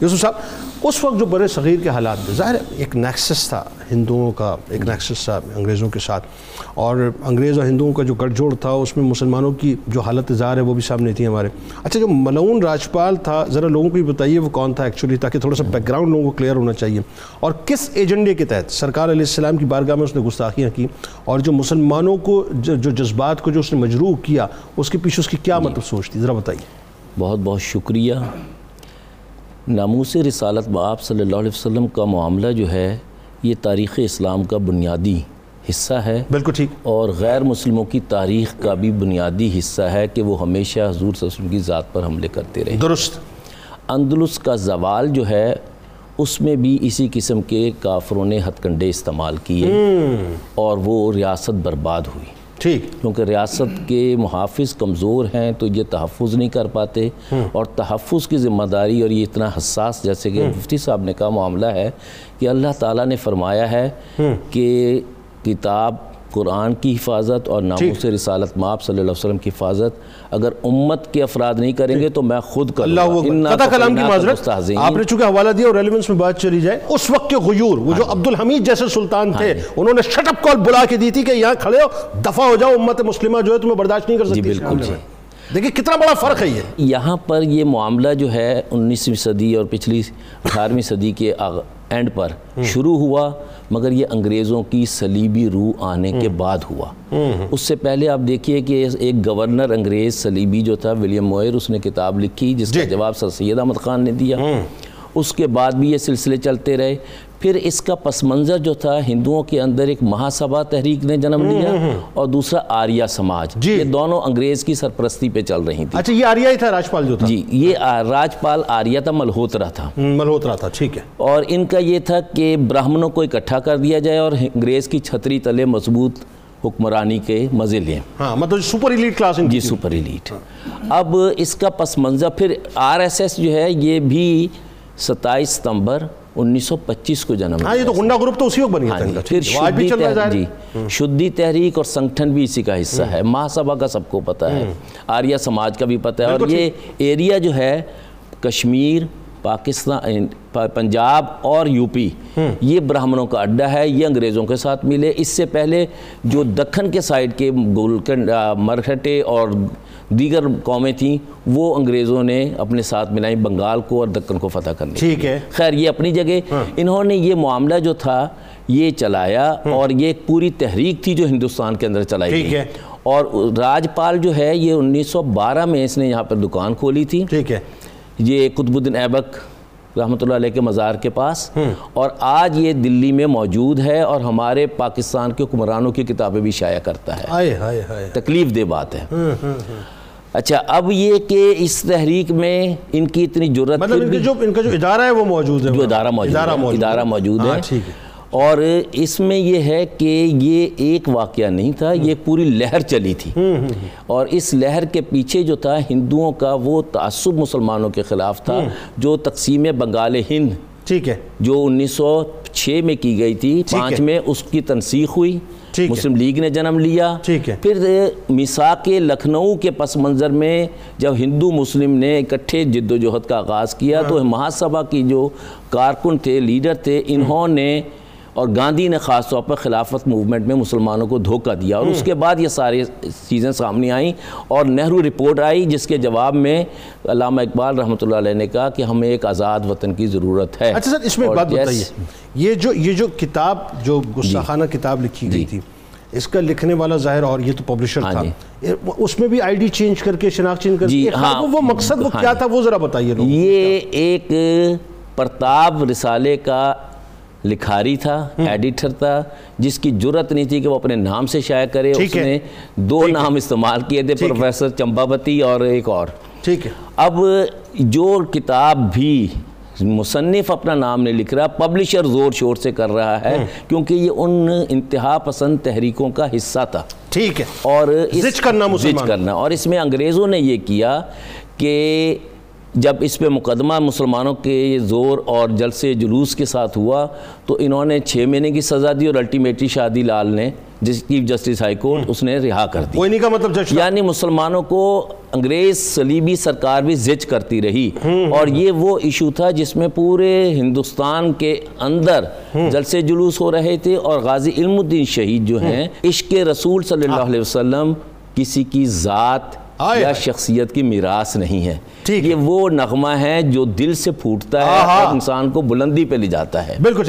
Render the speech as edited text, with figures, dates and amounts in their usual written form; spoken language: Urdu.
یوسف صاحب اس وقت جو بڑے صغیر کے حالات تھے، ظاہر ایک نیکسس تھا ہندوؤں کا، ایک نیکسس تھا انگریزوں کے ساتھ، اور انگریز اور ہندوؤں کا جو گٹھ جوڑ تھا اس میں مسلمانوں کی جو حالت ظاہر ہے وہ بھی سامنے تھی ہمارے. اچھا جو ملعون راجپال تھا، ذرا لوگوں کو یہ بتائیے وہ کون تھا ایکچولی، تاکہ تھوڑا سا بیک گراؤنڈ لوگوں کو کلیئر ہونا چاہیے، اور کس ایجنڈے کے تحت سرکار علیہ السلام کی بارگاہ میں اس نے گستاخیاں کی، اور جو مسلمانوں کو جو جذبات کو جو اس نے مجروح کیا اس کے پیچھے اس کی کیا مطلب سوچ تھی، ذرا بتائیے. بہت بہت شکریہ. ناموس رسالت بآب صلی اللہ علیہ وسلم کا معاملہ جو ہے یہ تاریخ اسلام کا بنیادی حصہ ہے، بالکل ٹھیک، اور غیر مسلموں کی تاریخ کا بھی بنیادی حصہ ہے کہ وہ ہمیشہ حضور صلی اللہ علیہ وسلم کی ذات پر حملے کرتے رہے. درست. اندلس کا زوال جو ہے اس میں بھی اسی قسم کے کافروں نے ہتھ کنڈے استعمال کیے اور وہ ریاست برباد ہوئی. ٹھیک. کیونکہ ریاست کے محافظ کمزور ہیں تو یہ تحفظ نہیں کر پاتے، اور تحفظ کی ذمہ داری، اور یہ اتنا حساس، جیسے کہ مفتی صاحب نے کہا، معاملہ ہے کہ اللہ تعالیٰ نے فرمایا ہے کہ کتاب قرآن کی حفاظت اور ناموس رسالت مآب صلی اللہ علیہ وسلم کی حفاظت اگر امت کے افراد نہیں کریں گے تو میں خود کروں گا. قطع کلام کی معذرت، آپ نے چونکہ حوالہ دیا اور ریلیونس میں بات چلی جائے، اس وقت کے غیور، وہ جو عبدالحمید جیسے سلطان تھے انہوں نے شٹ اپ کال بلا کے دی تھی کہ یہاں کھڑے ہو، دفع ہو جاؤ، امت مسلمہ جو ہے تمہیں برداشت نہیں کر سکتی. بالکل. دیکھیں کتنا بڑا فرق ہے یہ. یہاں پر یہ معاملہ جو ہے 19ویں صدی اور پچھلی 18ویں صدی کے اینڈ پر شروع ہوا، مگر یہ انگریزوں کی صلیبی روح آنے کے بعد ہوا. اس سے پہلے آپ دیکھیے کہ ایک گورنر انگریز صلیبی جو تھا، ولیم موئر، اس نے کتاب لکھی جس کا جواب سر سید احمد خان نے دیا. اس کے بعد بھی یہ سلسلے چلتے رہے. پھر اس کا پس منظر جو تھا، ہندوؤں کے اندر ایک مہاسبھا تحریک نے جنم لیا اور دوسرا آریہ سماج، یہ دونوں انگریز کی سرپرستی پہ چل رہی تھی. اچھا یہ آریہ ہی تھا، راجپال جو تھا؟ جی یہ راجپال آریہ تھا، ملہوترا تھا. ملہوترا تھا، ٹھیک ہے. اور ان کا یہ تھا کہ براہمنوں کو اکٹھا کر دیا جائے اور انگریز کی چھتری تلے مضبوط حکمرانی کے مزے لیں. ہاں مطلب سپر ایلیٹ کلاس. جی سپر ایلیٹ. اب اس کا پس منظر پھر RSS جو ہے، یہ بھی 27 ستمبر 1925 کو جنم. ہاں یہ تو گنڈا گروپ تو اسی وقت بن گیا. پھر شدی تحریک اور سنگٹھن بھی اسی کا حصہ ہے. مہاسبھا کا سب کو پتہ ہے، آریہ سماج کا بھی پتہ ہے، اور یہ ایریا جو ہے کشمیر، پاکستان، پنجاب اور UP، یہ براہمنوں کا اڈا ہے. یہ انگریزوں کے ساتھ ملے. اس سے پہلے جو دکن کے سائیڈ کے گولکنڈ، مرہٹے اور دیگر قومیں تھیں، وہ انگریزوں نے اپنے ساتھ ملائیں بنگال کو اور دکن کو فتح کرنے. ٹھیک ہے. خیر یہ اپنی جگہ، انہوں نے یہ معاملہ جو تھا یہ چلایا، اور یہ ایک پوری تحریک تھی جو ہندوستان کے اندر چلائی گئی. ٹھیک ہے. اور راجپال جو ہے یہ 1912 میں اس نے یہاں پر دکان کھولی تھی. ٹھیک ہے. یہ قطب الدین ایبک رحمۃ اللہ علیہ کے مزار کے پاس، اور آج یہ دلی میں موجود ہے اور ہمارے پاکستان کے حکمرانوں کی کتابیں بھی شائع کرتا ہے. تکلیف دہ بات ہے. اچھا اب یہ کہ اس تحریک میں ان کی اتنی جرات، مطلب ان کا جو ادارہ ہے وہ موجود ہے، جو ادارہ موجود ہے. اور اس میں یہ ہے کہ یہ ایک واقعہ نہیں تھا، یہ پوری لہر چلی تھی، اور اس لہر کے پیچھے جو تھا ہندوؤں کا وہ تعصب مسلمانوں کے خلاف تھا، جو تقسیم بنگال ہند، ٹھیک ہے، جو 1906 میں کی گئی تھی، 5 میں اس کی تنسیخ ہوئی، مسلم لیگ نے جنم لیا. پھر میثاق لکھنؤ کے پس منظر میں جب ہندو مسلم نے اکٹھے جد و جہد کا آغاز کیا تو مہاسبھا کی جو کارکن تھے، لیڈر تھے، انہوں نے اور گاندھی نے خاص طور پر خلافت موومنٹ میں مسلمانوں کو دھوکہ دیا، اور اس کے بعد یہ ساری چیزیں سامنے آئیں اور نہرو رپورٹ آئی، جس کے جواب میں علامہ اقبال رحمۃ اللہ علیہ نے کہا کہ ہمیں ایک آزاد وطن کی ضرورت ہے. اچھا سر اس میں ایک بات بتائیے، یہ جو کتاب، جو گستاخانہ کتاب لکھی گئی تھی، اس کا لکھنے والا ظاہر، اور یہ تو پبلشر تھا، اس میں بھی ID چینج کر کے، شناخت چینج کر کے، وہ مقصد وہ کیا تھا وہ ذرا بتائیے. یہ ایک پرتاپ رسالے کا لکھاری تھا، ایڈیٹر تھا، جس کی جرت نہیں تھی کہ وہ اپنے نام سے شائع کرے. اس نے 2 نام استعمال کیے تھے، پروفیسر چمباوتی اور ایک اور. ٹھیک ہے. اب جو کتاب بھی مصنف اپنا نام نے لکھ رہا، پبلشر زور شور سے کر رہا ہے، کیونکہ یہ ان انتہا پسند تحریکوں کا حصہ تھا. ٹھیک ہے. اور زج کرنا، اور اس میں انگریزوں نے یہ کیا کہ جب اس پہ مقدمہ مسلمانوں کے زور اور جلسے جلوس کے ساتھ ہوا تو انہوں نے 6 مہینے کی سزا دی اور الٹیمیٹلی شادی لال نے جس چیف جسٹس ہائی کورٹ اس نے رہا کر دی. کوئی نہیں کا مطلب جشن. یعنی مسلمانوں کو انگریز صلیبی سرکار بھی زج کرتی رہی اور یہ وہ ایشو تھا جس میں پورے ہندوستان کے اندر جلسے جلوس ہو رہے تھے. اور غازی علم الدین شہید جو ہیں عشق رسول صلی اللہ علیہ وسلم کسی کی ذات یا شخصیت کی میراث نہیں ہے. یہ وہ نغمہ ہے جو دل سے پھوٹتا ہے اور انسان کو بلندی پہ لے جاتا ہے. بالکل.